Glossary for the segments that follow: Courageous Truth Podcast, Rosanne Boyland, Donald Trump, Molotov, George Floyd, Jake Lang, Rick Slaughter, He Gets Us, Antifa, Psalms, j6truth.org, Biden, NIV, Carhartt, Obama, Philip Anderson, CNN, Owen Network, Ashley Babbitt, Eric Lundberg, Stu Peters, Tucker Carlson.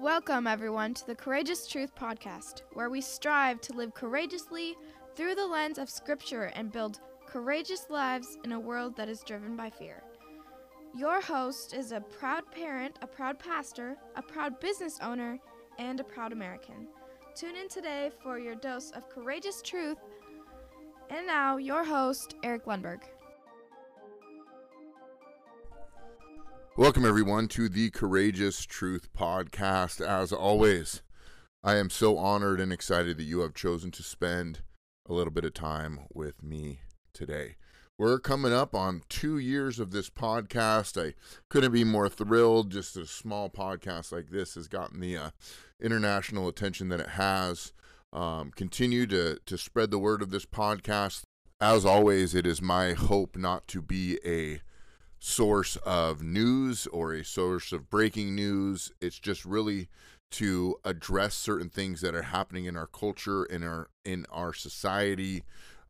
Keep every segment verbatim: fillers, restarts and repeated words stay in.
Welcome, everyone, to the Courageous Truth Podcast, where we strive to live courageously through the lens of Scripture and build courageous lives in a world that is driven by fear. Your host is a proud parent, a proud pastor, a proud business owner, and a proud American. Tune in today for your dose of courageous truth. And now, your host, Eric Lundberg. Welcome, everyone, to the Courageous Truth Podcast. As always, I am so honored and excited that you have chosen to spend a little bit of time with me today. We're coming up on two years of this podcast. I couldn't be more thrilled. Just a small podcast like this has gotten the uh, international attention that it has. Um, continue to, to spread the word of this podcast. As always, it is my hope not to be a source of news or a source of breaking news. It's just really to address certain things that are happening in our culture, in our in our society,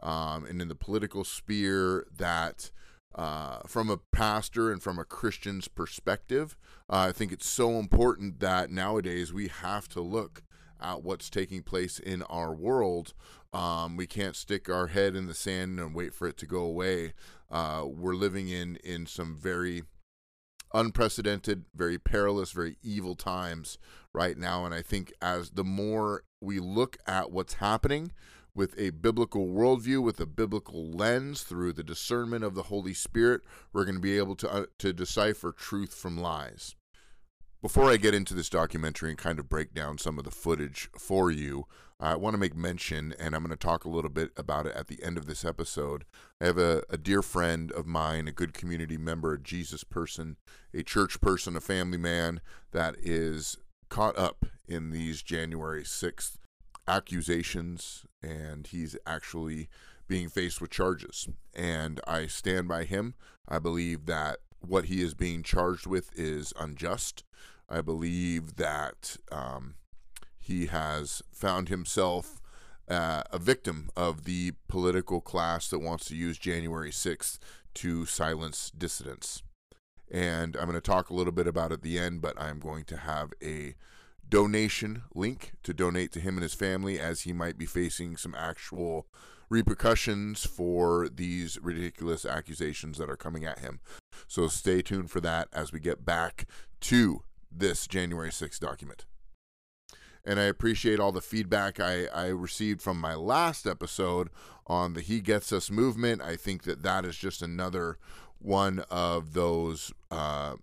um, and in the political sphere that uh, from a pastor and from a Christian's perspective, uh, I think it's so important that nowadays we have to look at what's taking place in our world. Um, we can't stick our head in the sand and wait for it to go away. Uh, we're living in, in some very unprecedented, very perilous, very evil times right now. And I think as the more we look at what's happening with a biblical worldview, with a biblical lens, through the discernment of the Holy Spirit, we're going to be able to uh, to decipher truth from lies. Before I get into this documentary and kind of break down some of the footage for you, I want to make mention, and I'm going to talk a little bit about it at the end of this episode. I have a, a dear friend of mine, a good community member, a Jesus person, a church person, a family man that is caught up in these January sixth accusations, and he's actually being faced with charges. And I stand by him. I believe that what he is being charged with is unjust. I believe that um, he has found himself uh, a victim of the political class that wants to use January sixth to silence dissidents. And I'm going to talk a little bit about it at the end, but I'm going to have a donation link to donate to him and his family, as he might be facing some actual repercussions for these ridiculous accusations that are coming at him. So stay tuned for that as we get back to this January sixth document. And I appreciate all the feedback I, I received from my last episode on the He Gets Us movement. I think that that is just another one of those uh,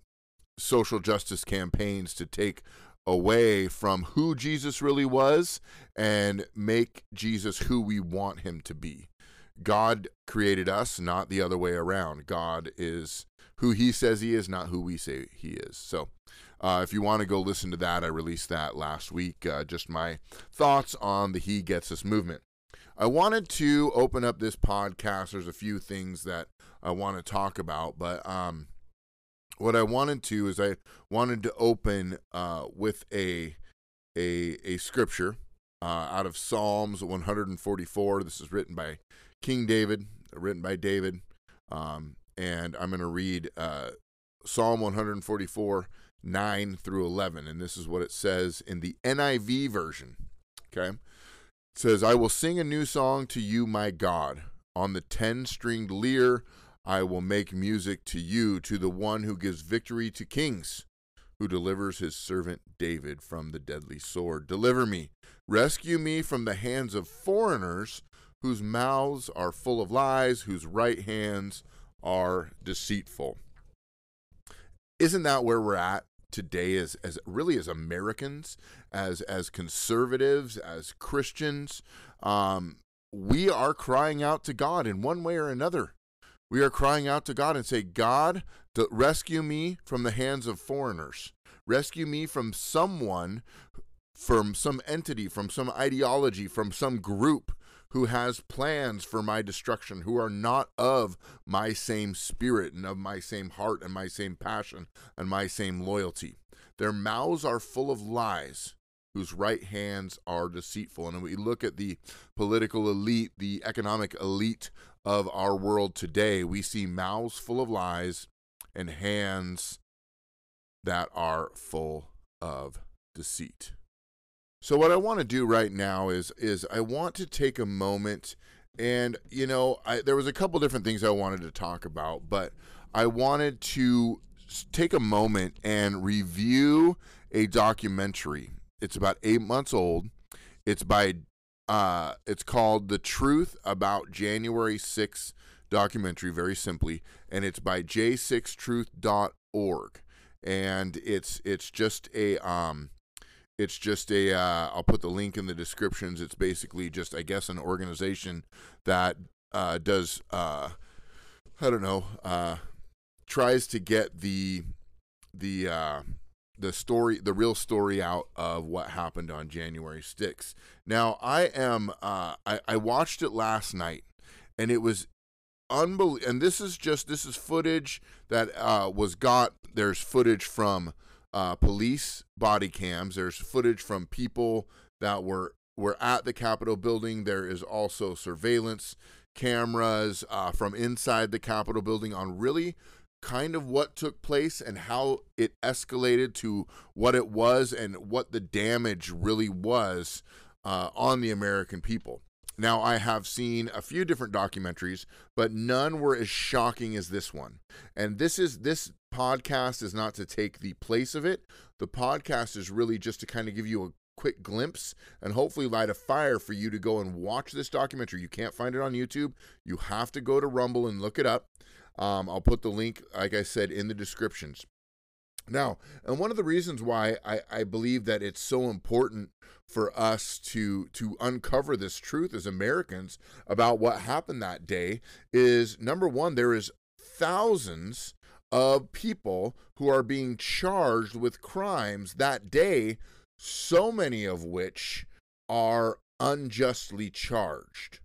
social justice campaigns to take away from who Jesus really was and make Jesus who we want him to be. God created us, not the other way around. God is who he says he is, not who we say he is. So uh, if you want to go listen to that, I released that last week, uh, just my thoughts on the He Gets Us movement. I wanted to open up this podcast. There's a few things that I want to talk about, but um, what I wanted to is I wanted to open uh, with a, a, a scripture uh, out of Psalms one forty-four. This is written by King David, written by David, um, and I'm going to read uh, Psalm one forty-four, nine through eleven, and this is what it says in the N I V version, okay? It says, "I will sing a new song to you, my God. On the ten-stringed lyre I will make music to you, to the one who gives victory to kings, who delivers his servant David from the deadly sword. Deliver me, rescue me from the hands of foreigners, whose mouths are full of lies, whose right hands are deceitful." Isn't that where we're at today as, as really as Americans, as, as conservatives, as Christians? Um, we are crying out to God in one way or another. We are crying out to God and say, God, rescue me from the hands of foreigners. Rescue me from someone, from some entity, from some ideology, from some group who has plans for my destruction, who are not of my same spirit and of my same heart and my same passion and my same loyalty. Their mouths are full of lies, whose right hands are deceitful. And we look at the political elite, the economic elite of our world today, we see mouths full of lies and hands that are full of deceit. So what I want to do right now is is I want to take a moment, and you know, I, there was a couple different things I wanted to talk about, but I wanted to take a moment and review a documentary. It's about eight months old. It's by uh, it's called The Truth About January sixth documentary, very simply, and it's by j six truth dot org, and it's it's just a um. It's just a, uh, I'll put the link in the descriptions. It's basically just, I guess, an organization that uh, does, uh, I don't know, uh, tries to get the the uh, the story, the real story out of what happened on January sixth. Now, I am, uh, I, I watched it last night, and it was unbelievable. And this is just, this is footage that uh, was got, there's footage from Uh, police body cams. There's footage from people that were were at the Capitol building. There is also surveillance cameras uh, from inside the Capitol building on really kind of what took place and how it escalated to what it was and what the damage really was uh, on the American people. Now, I have seen a few different documentaries, but none were as shocking as this one. And this is this podcast is not to take the place of it. The podcast is really just to kind of give you a quick glimpse and hopefully light a fire for you to go and watch this documentary. You can't find it on YouTube. You have to go to Rumble and look it up. Um, I'll put the link, like I said, in the descriptions. Now, and one of the reasons why I, I believe that it's so important for us to to uncover this truth as Americans about what happened that day is, number one, there is thousands of people who are being charged with crimes that day, so many of which are unjustly charged.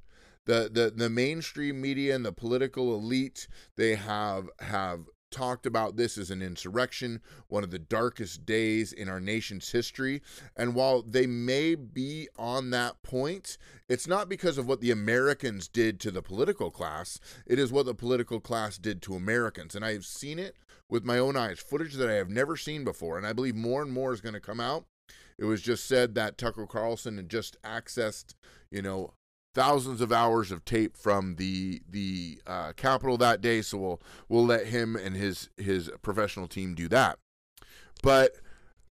The the, the mainstream media and the political elite, they have have talked about this as an insurrection, one of the darkest days in our nation's history. And while they may be on that point, it's not because of what the Americans did to the political class. It is what the political class did to Americans. And I have seen it with my own eyes, footage that I have never seen before. And I believe more and more is going to come out. It was just said that Tucker Carlson had just accessed, you know, thousands of hours of tape from the the uh, Capitol that day, so we'll we'll let him and his his professional team do that. But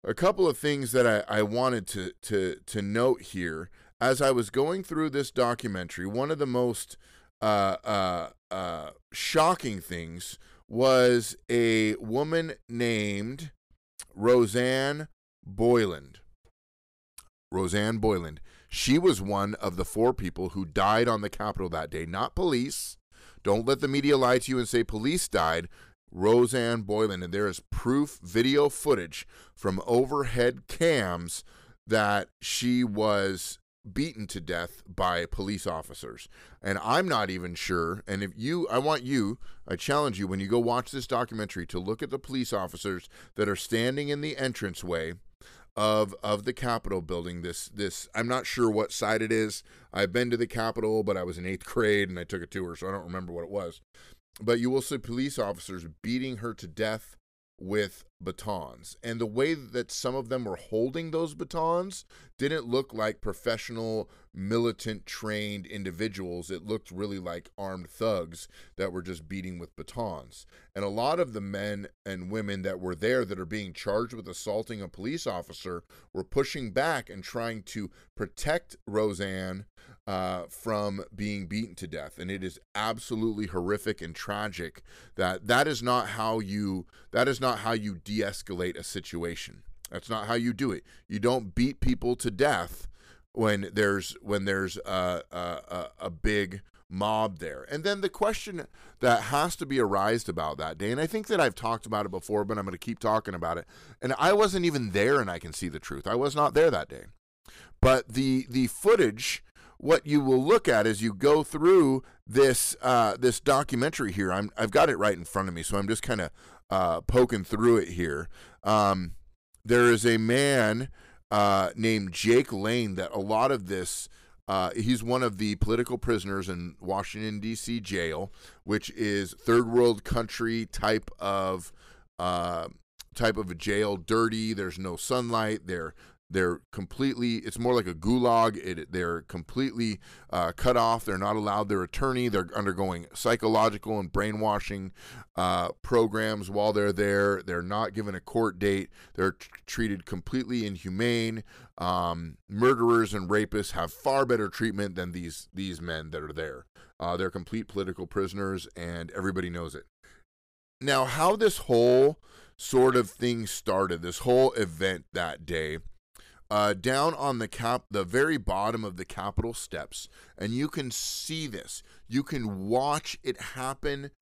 a couple of things that I, I wanted to to to note here as I was going through this documentary, one of the most uh, uh, uh, shocking things was a woman named Rosanne Boyland. Rosanne Boyland. She was one of the four people who died on the Capitol that day, not police. Don't let the media lie to you and say police died. Rosanne Boyland, and there is proof, video footage from overhead cams that she was beaten to death by police officers. And I'm not even sure, and if you, I want you, I challenge you when you go watch this documentary to look at the police officers that are standing in the entranceway of of the Capitol building. This, this, I'm not sure what side it is. I've been to the Capitol, but I was in eighth grade and I took a tour, so I don't remember what it was. But you will see police officers beating her to death with batons. And the way that some of them were holding those batons didn't look like professional, militant, trained individuals. It looked really like armed thugs that were just beating with batons. And a lot of the men and women that were there that are being charged with assaulting a police officer were pushing back and trying to protect Rosanne uh, from being beaten to death. And it is absolutely horrific and tragic that that is not how you, that is not how you de-escalate a situation. That's not how you do it. You don't beat people to death when there's when there's a, a, a big mob there. And then the question that has to be arised about that day, and I think that I've talked about it before, but I'm going to keep talking about it, and I wasn't even there and I can see the truth. I was not there that day. But the the footage, what you will look at as you go through this uh, this documentary here, I'm, I've got it right in front of me, so I'm just kind of Uh, poking through it here. Um, there is a man uh, named Jake Lang that a lot of this, uh, he's one of the political prisoners in Washington, D C jail, which is third world country type of uh, type of a jail, dirty, there's no sunlight, they're they're completely, it's more like a gulag, it, they're completely uh, cut off, they're not allowed their attorney, they're undergoing psychological and brainwashing uh, programs while they're there, they're not given a court date, they're t- treated completely inhumane, um, murderers and rapists have far better treatment than these, these men that are there. Uh, they're complete political prisoners, and everybody knows it. Now, how this whole sort of thing started, this whole event that day, Uh, down on the cap, the very bottom of the Capitol steps, and you can see this. You can watch it happen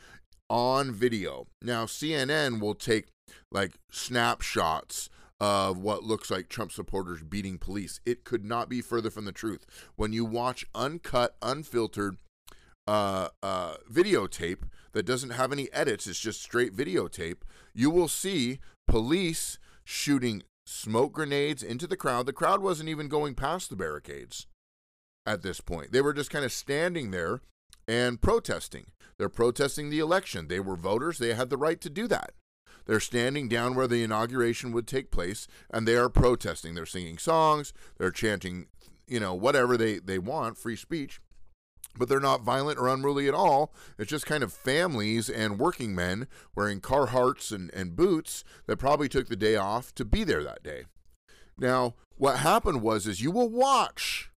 on video. Now, C N N will take like snapshots of what looks like Trump supporters beating police. It could not be further from the truth. When you watch uncut, unfiltered uh, uh, videotape that doesn't have any edits, it's just straight videotape, you will see police shooting smoke grenades into the crowd. The crowd wasn't even going past the barricades at this point. They were just kind of standing there and protesting. They're protesting the election. They were voters. They had the right to do that. They're standing down where the inauguration would take place, and they are protesting. They're singing songs. They're chanting, you know, whatever they, they want, free speech. But they're not violent or unruly at all. It's just kind of families and working men wearing Carhartts and, and boots that probably took the day off to be there that day. Now, what happened was is you will watch.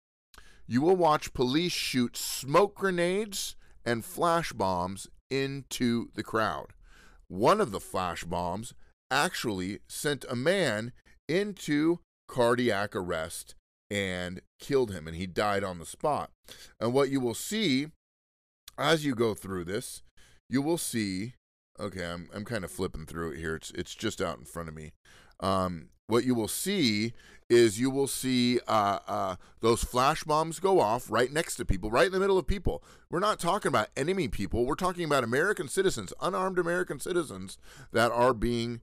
You will watch police shoot smoke grenades and flash bombs into the crowd. One of the flash bombs actually sent a man into cardiac arrest and killed him, and he died on the spot. And what you will see as you go through this, you will see, okay, I'm I'm kind of flipping through it here. It's it's just out in front of me. Um, what you will see is you will see uh, uh, those flash bombs go off right next to people, right in the middle of people. We're not talking about enemy people. We're talking about American citizens, unarmed American citizens that are being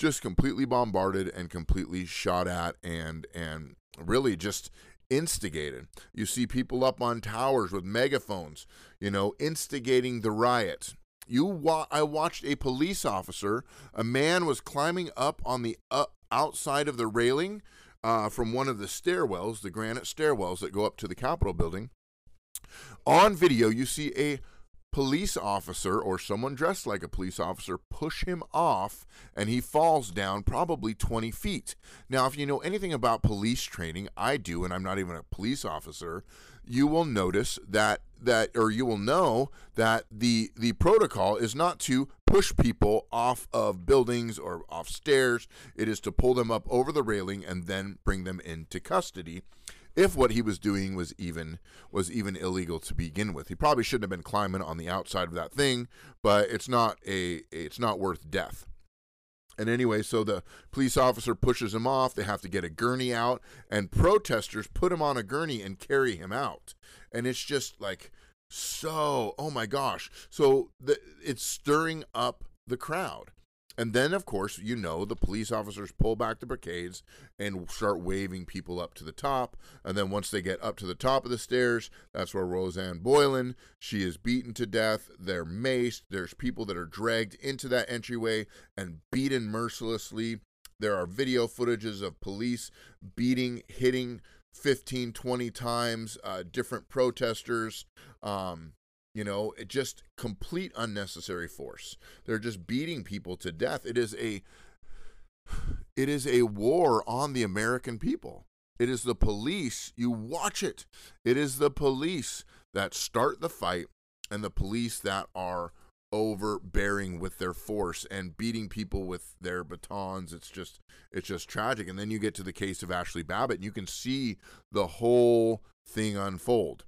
just completely bombarded and completely shot at and and. really just instigated. You see people up on towers with megaphones, you know, instigating the riots. You wa- I watched a police officer, a man was climbing up on the uh, outside of the railing uh, from one of the stairwells, the granite stairwells that go up to the Capitol building. On video, you see a police officer or someone dressed like a police officer push him off, and he falls down probably twenty feet. Now, if you know anything about police training, I do, and I'm not even a police officer, you will notice that that or you will know that the the protocol is not to push people off of buildings or off stairs. It is to pull them up over the railing and then bring them into custody. If what he was doing was even was even illegal to begin with, he probably shouldn't have been climbing on the outside of that thing. But it's not a it's not worth death. And anyway, so the police officer pushes him off. They have to get a gurney out, and protesters put him on a gurney and carry him out. And it's just like so. Oh my gosh! So the, it's stirring up the crowd. And then, of course, you know, the police officers pull back the barricades and start waving people up to the top. And then once they get up to the top of the stairs, that's where Rosanne Boyland, she is beaten to death. They're maced. There's people that are dragged into that entryway and beaten mercilessly. There are video footages of police beating, hitting fifteen, twenty times, uh, different protesters, um... you know, it just complete unnecessary force. They're just beating people to death. It is a, it is a war on the American people. It is the police. You watch it. It is the police that start the fight and the police that are overbearing with their force and beating people with their batons. It's just, it's just tragic. And then you get to the case of Ashley Babbitt, and you can see the whole thing unfold.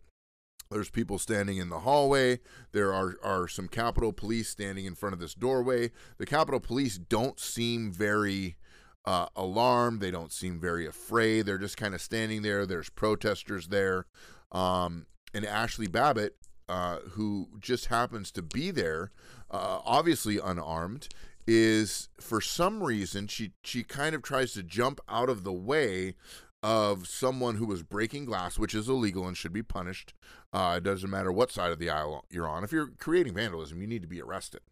There's people standing in the hallway. There are, are some Capitol Police standing in front of this doorway. The Capitol Police don't seem very uh, alarmed. They don't seem very afraid. They're just kind of standing there. There's protesters there. Um, and Ashley Babbitt, uh, who just happens to be there, uh, obviously unarmed, is for some reason, she, she kind of tries to jump out of the way of someone who was breaking glass, which is illegal and should be punished. Uh, it doesn't matter what side of the aisle you're on. If you're creating vandalism, you need to be arrested.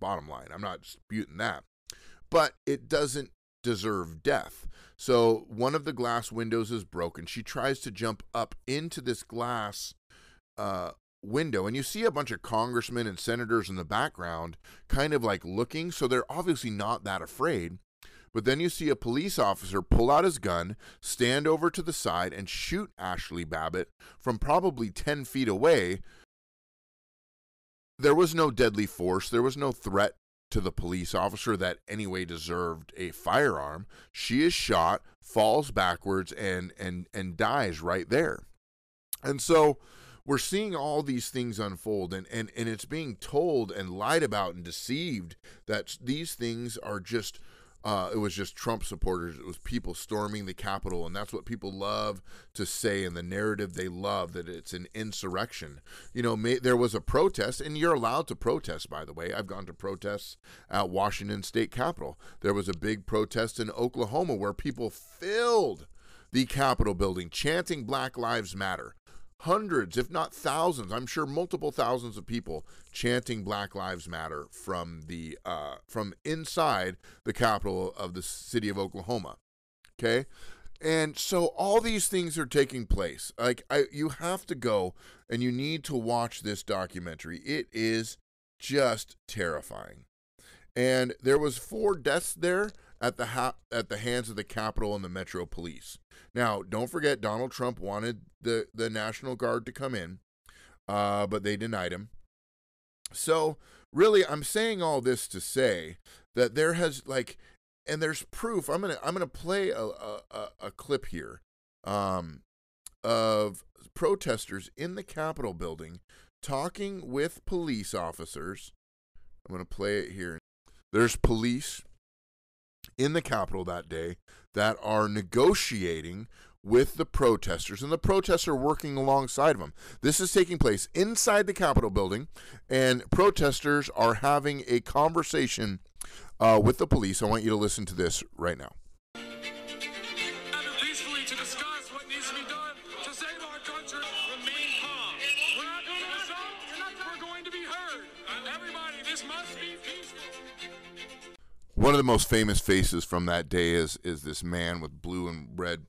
Bottom line, I'm not disputing that. but it doesn't deserve death. So one of the glass windows is broken. She tries to jump up into this glass uh, window, and you see a bunch of congressmen and senators in the background kind of like looking, so they're obviously not that afraid. But then you see a police officer pull out his gun, stand over to the side, and shoot Ashley Babbitt from probably ten feet away. There was no deadly force. There was no threat to the police officer that anyway deserved a firearm. She is shot, falls backwards, and and and dies right there. And so we're seeing all these things unfold, and, and, and it's being told and lied about and deceived that these things are just... Uh, it was just Trump supporters. It was people storming the Capitol, and that's what people love to say in the narrative they love, that it's an insurrection. You know, may, there was a protest, and you're allowed to protest, by the way. I've gone to protests at Washington State Capitol. There was a big protest in Oklahoma where people filled the Capitol building, chanting Black Lives Matter. Hundreds, if not thousands, I'm sure multiple thousands of people chanting Black Lives Matter from the uh, from inside the Capitol of the city of Oklahoma. Okay, and so all these things are taking place. Like I, you have to go and you need to watch this documentary. It is just terrifying. And there was four deaths there at the ha- at the hands of the Capitol and the Metro Police. Now, don't forget, Donald Trump wanted the, the National Guard to come in, uh, but they denied him. So, really, I'm saying all this to say that there has, like, and there's proof. I'm gonna I'm gonna play a a, a clip here um, of protesters in the Capitol building talking with police officers. I'm gonna play it here. There's police in the Capitol that day that are negotiating with the protesters, and the protesters are working alongside of them. This is taking place inside the Capitol building, and protesters are having a conversation uh, with the police. I want you to listen to this right now. One of the most famous faces from that day is is this man with blue and red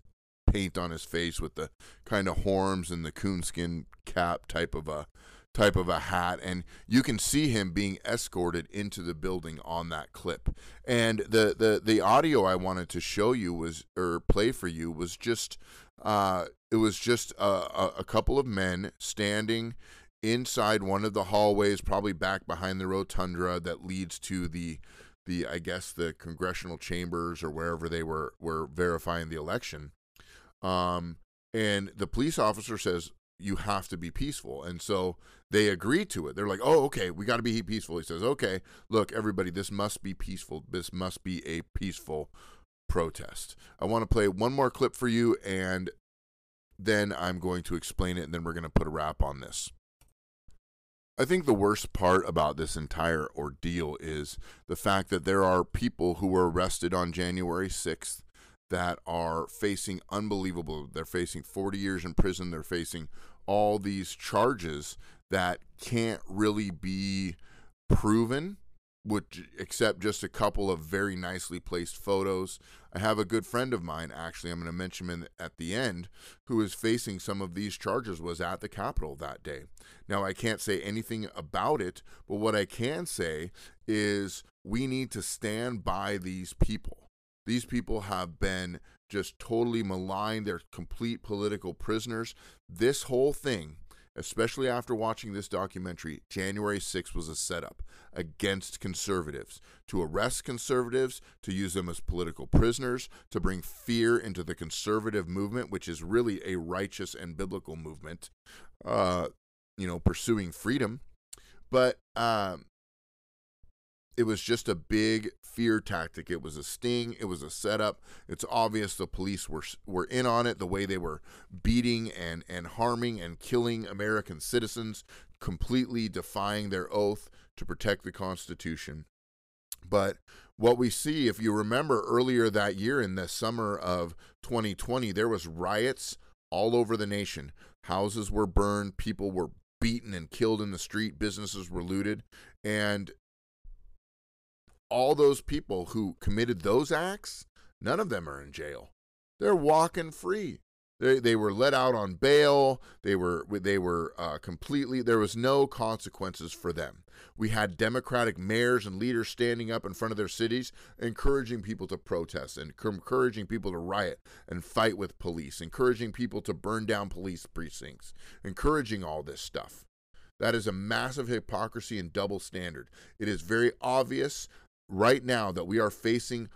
paint on his face, with the kind of horns and the coonskin cap type of a type of a hat, and you can see him being escorted into the building on that clip. And the the the audio I wanted to show you was or play for you was just uh, it was just a, a, a couple of men standing inside one of the hallways, probably back behind the rotunda that leads to the. The I guess the congressional chambers or wherever they were were verifying the election, um, and the police officer says you have to be peaceful, and so they agree to it. They're like, "Oh, okay, we got to be peaceful." He says, "Okay, look, everybody, this must be peaceful. This must be a peaceful protest." I want to play one more clip for you, and then I'm going to explain it, and then we're going to put a wrap on this. I think the worst part about this entire ordeal is the fact that there are people who were arrested on January sixth that are facing unbelievable. They're facing forty years in prison. They're facing all these charges that can't really be proven, which, except just a couple of very nicely placed photos. I have a good friend of mine, actually, I'm going to mention him at the end, who is facing some of these charges, was at the Capitol that day. Now, I can't say anything about it, but what I can say is we need to stand by these people. These people have been just totally maligned. They're complete political prisoners. This whole thing, especially after watching this documentary, January sixth was a setup against conservatives, to arrest conservatives, to use them as political prisoners, to bring fear into the conservative movement, which is really a righteous and biblical movement, uh, you know, pursuing freedom. But um, it was just a big fear tactic. It was a sting. It was a setup. It's obvious the police were were in on it, the way they were beating and, and harming and killing American citizens, completely defying their oath to protect the Constitution. But what we see, if you remember earlier that year in the summer of twenty twenty, there was riots all over the nation. Houses were burned. People were beaten and killed in the street. Businesses were looted. And all those people who committed those acts, none of them are in jail. They're walking free. They they were let out on bail. They were they were uh, completely, there was no consequences for them. We had Democratic mayors and leaders standing up in front of their cities, encouraging people to protest and encouraging people to riot and fight with police, encouraging people to burn down police precincts, encouraging all this stuff. That is a massive hypocrisy and double standard. It is very obvious right now that we are facing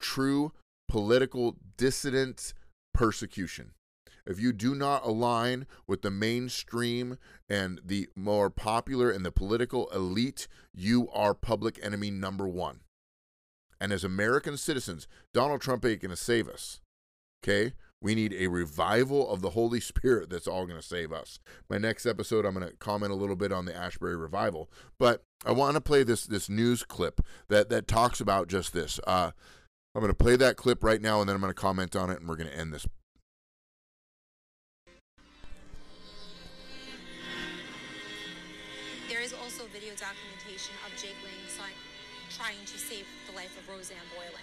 true political dissident persecution. If you do not align with the mainstream and the more popular and the political elite, you are public enemy number one. And as American citizens, Donald Trump ain't going to save us. Okay? We need a revival of the Holy Spirit that's all going to save us. My next episode, I'm going to comment a little bit on the Ashbury revival. But I want to play this this news clip that, that talks about just this. Uh, I'm going to play that clip right now, and then I'm going to comment on it, and we're going to end this. There is also video documentation of Jake Lang trying to save the life of Rosanne Boyland.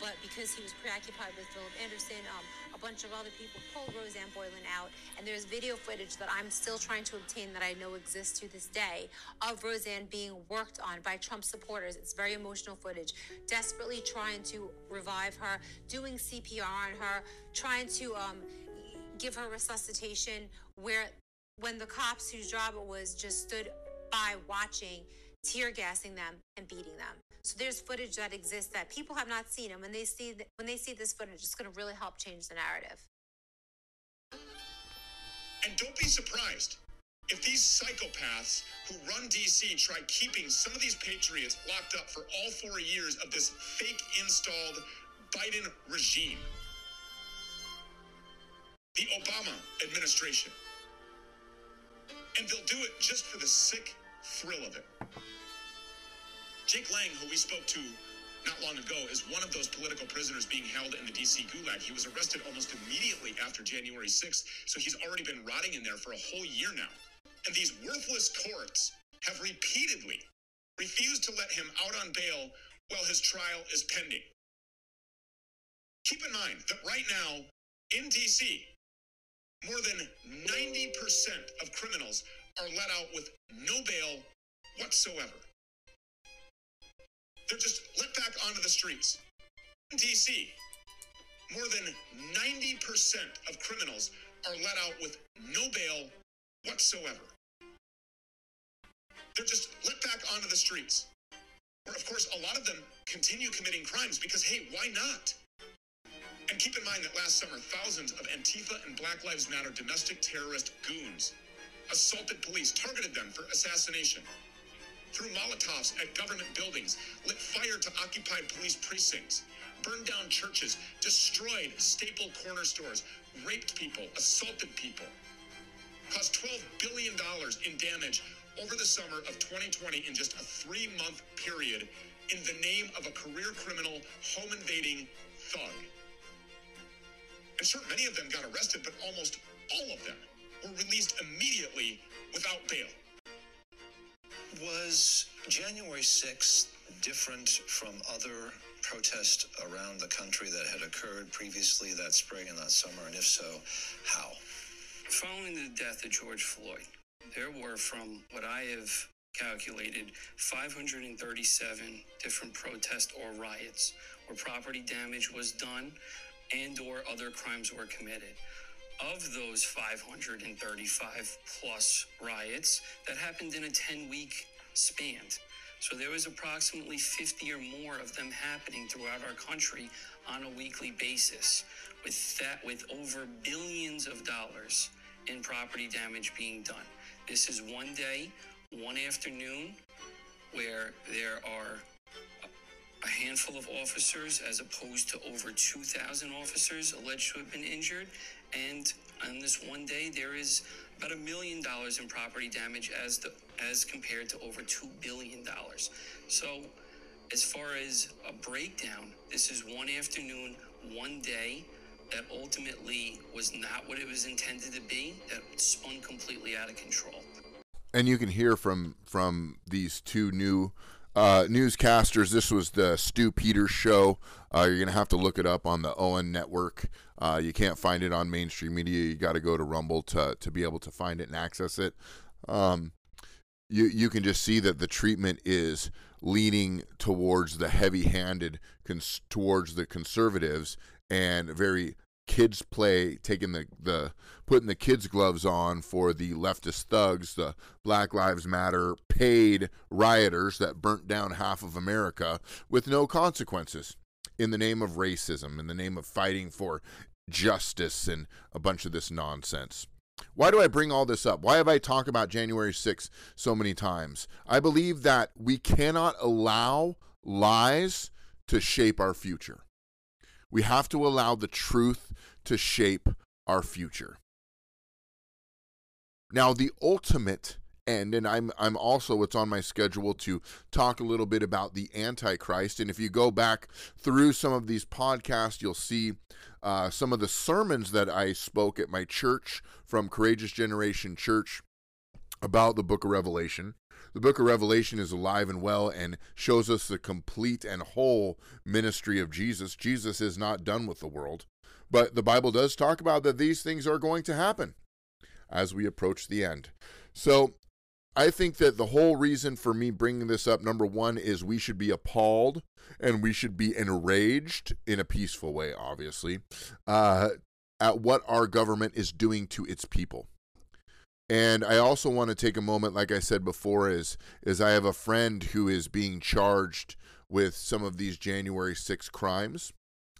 But because he was preoccupied with Philip Anderson, um, a bunch of other people pulled Rosanne Boyland out. And there's video footage that I'm still trying to obtain that I know exists to this day of Rosanne being worked on by Trump supporters. It's very emotional footage, desperately trying to revive her, doing C P R on her, trying to um, give her resuscitation, where when the cops whose job it was just stood by watching, tear gassing them and beating them. So there's footage that exists that people have not seen, and when they see the, when they see this footage, it's going to really help change the narrative. And don't be surprised if these psychopaths who run D C try keeping some of these patriots locked up for all four years of this fake installed Biden regime. The Obama administration. And they'll do it just for the sick thrill of it. Jake Lang, who we spoke to not long ago, is one of those political prisoners being held in the D C gulag. He was arrested almost immediately after January sixth, so he's already been rotting in there for a whole year now. And these worthless courts have repeatedly refused to let him out on bail while his trial is pending. Keep in mind that right now, in D C, more than ninety percent of criminals are let out with no bail whatsoever. They're just let back onto the streets. In D C, more than ninety percent of criminals are let out with no bail whatsoever. They're just let back onto the streets. Where, of course, a lot of them continue committing crimes because, hey, why not? And keep in mind that last summer, thousands of Antifa and Black Lives Matter domestic terrorist goons assaulted police, targeted them for assassination, threw Molotovs at government buildings, lit fire to occupied police precincts, burned down churches, destroyed staple corner stores, raped people, assaulted people, caused twelve billion dollars in damage over the summer of twenty twenty in just a three-month period in the name of a career criminal, home-invading thug. And sure, many of them got arrested, but almost all of them were released immediately without bail. Was January sixth different from other protests around the country that had occurred previously that spring and that summer? And if so, how? Following the death of George Floyd, there were, from what I have calculated, five hundred thirty-seven different protests or riots where property damage was done and or other crimes were committed. Of those five hundred thirty-five plus riots that happened in a ten-week span. So there was approximately fifty or more of them happening throughout our country on a weekly basis, with that with over billions of dollars in property damage being done. This is one day, one afternoon, where there are a handful of officers as opposed to over two thousand officers alleged to have been injured. And on this one day, there is about a million dollars in property damage as the, as compared to over two billion dollars. So as far as a breakdown, this is one afternoon, one day that ultimately was not what it was intended to be, that spun completely out of control. And you can hear from, from these two new uh, newscasters. This was the Stu Peters show. Uh, you're going to have to look it up on the Owen Network. Uh, you can't find it on mainstream media. You got to go to Rumble to to be able to find it and access it. Um, you you can just see that the treatment is leaning towards the heavy-handed, cons- towards the conservatives, and very kids play, taking the, the putting the kids' gloves on for the leftist thugs, the Black Lives Matter paid rioters that burnt down half of America with no consequences in the name of racism, in the name of fighting for justice and a bunch of this nonsense. Why do I bring all this up? Why have I talked about January sixth so many times? I believe that we cannot allow lies to shape our future. We have to allow the truth to shape our future. Now, the ultimate end, and I'm I'm also, it's on my schedule to talk a little bit about the Antichrist. And if you go back through some of these podcasts, you'll see uh, some of the sermons that I spoke at my church from Courageous Generation Church about the book of Revelation. The book of Revelation is alive and well and shows us the complete and whole ministry of Jesus. Jesus is not done with the world, but the Bible does talk about that these things are going to happen as we approach the end. So I think that the whole reason for me bringing this up, number one, is we should be appalled and we should be enraged in a peaceful way, obviously, uh, at what our government is doing to its people. And I also want to take a moment, like I said before, is, is I have a friend who is being charged with some of these January sixth crimes,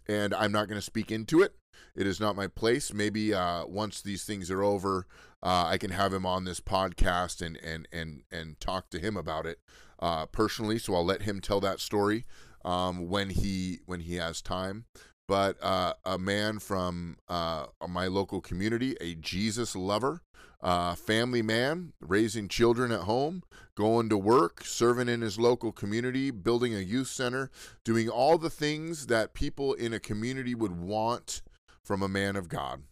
and I'm not going to speak into it. It is not my place. Maybe uh, once these things are over, uh, I can have him on this podcast and and and and talk to him about it uh, personally. So I'll let him tell that story um, when he when he has time. But uh, a man from uh, my local community, a Jesus lover, uh, family man, raising children at home, going to work, serving in his local community, building a youth center, doing all the things that people in a community would want from a man of God.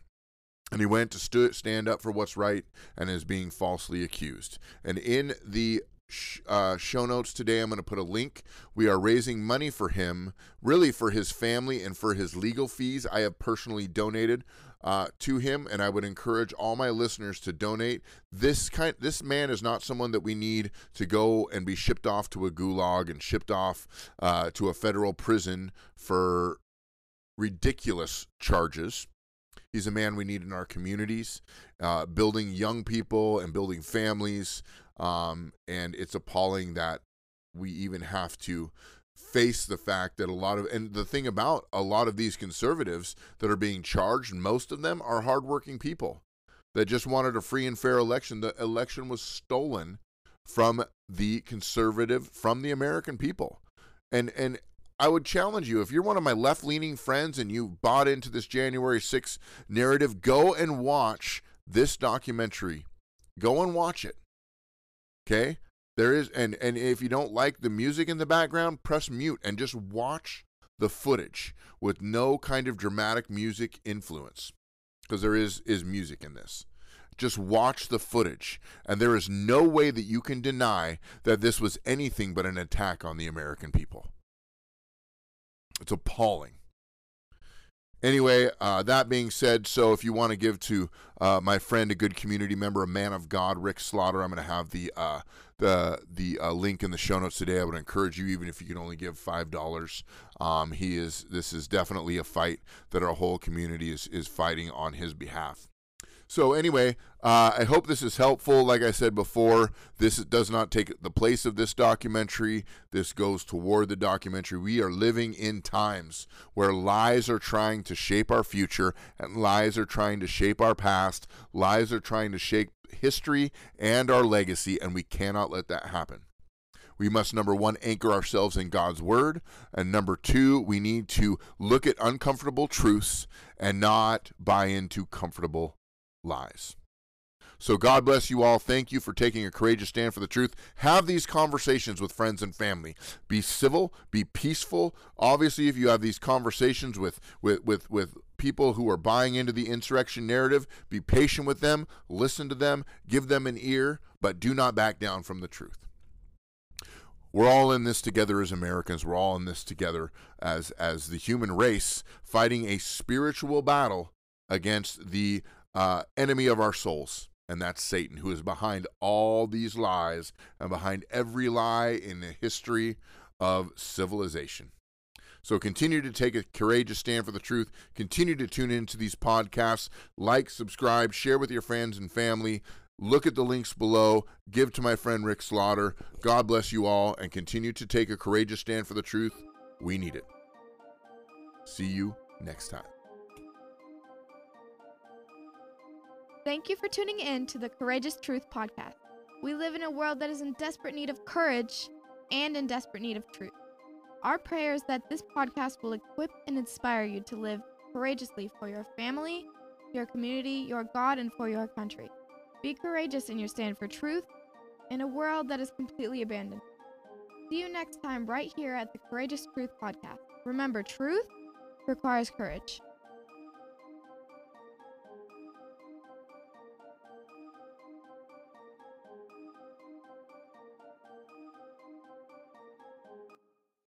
And he went to st- stand up for what's right and is being falsely accused. And in the Uh, show notes today, I'm going to put a link. We are raising money for him, really for his family and for his legal fees. I have personally donated uh, to him, and I would encourage all my listeners to donate. This kind, this man is not someone that we need to go and be shipped off to a gulag and shipped off uh, to a federal prison for ridiculous charges. He's a man we need in our communities, uh, building young people and building families. Um, and it's appalling that we even have to face the fact that a lot of, and the thing about a lot of these conservatives that are being charged, most of them are hardworking people that just wanted a free and fair election. The election was stolen from the conservative, from the American people. And, and I would challenge you, if you're one of my left-leaning friends and you bought into this January sixth narrative, go and watch this documentary. Go and watch it. Okay, there is, and, and if you don't like the music in the background, press mute and just watch the footage with no kind of dramatic music influence, because there is, is music in this. Just watch the footage, and there is no way that you can deny that this was anything but an attack on the American people. It's appalling. Anyway, uh, that being said, so if you want to give to uh, my friend, a good community member, a man of God, Rick Slaughter, I'm going to have the uh, the the uh, link in the show notes today. I would encourage you, even if you can only give five dollars. Um, he is this is definitely a fight that our whole community is is fighting on his behalf. So anyway, uh, I hope this is helpful. Like I said before, this does not take the place of this documentary. This goes toward the documentary. We are living in times where lies are trying to shape our future, and lies are trying to shape our past. Lies are trying to shape history and our legacy, and we cannot let that happen. We must, number one, anchor ourselves in God's word. And number two, we need to look at uncomfortable truths and not buy into comfortable lies. So God bless you all. Thank you for taking a courageous stand for the truth. Have these conversations with friends and family. Be civil, be peaceful. Obviously, if you have these conversations with with with, with people who are buying into the insurrection narrative, be patient with them, listen to them, give them an ear, but do not back down from the truth. We're all in this together as Americans. We're all in this together as as the human race, fighting a spiritual battle against the uh, enemy of our souls. And that's Satan, who is behind all these lies and behind every lie in the history of civilization. So continue to take a courageous stand for the truth. Continue to tune into these podcasts. Like, subscribe, share with your friends and family. Look at the links below. Give to my friend Rick Slaughter. God bless you all, and continue to take a courageous stand for the truth. We need it. See you next time. Thank you for tuning in to the Courageous Truth Podcast. We live in a world that is in desperate need of courage and in desperate need of truth. Our prayer is that this podcast will equip and inspire you to live courageously for your family, your community, your God, and for your country. Be courageous in your stand for truth in a world that is completely abandoned. See you next time right here at the Courageous Truth Podcast. Remember, truth requires courage.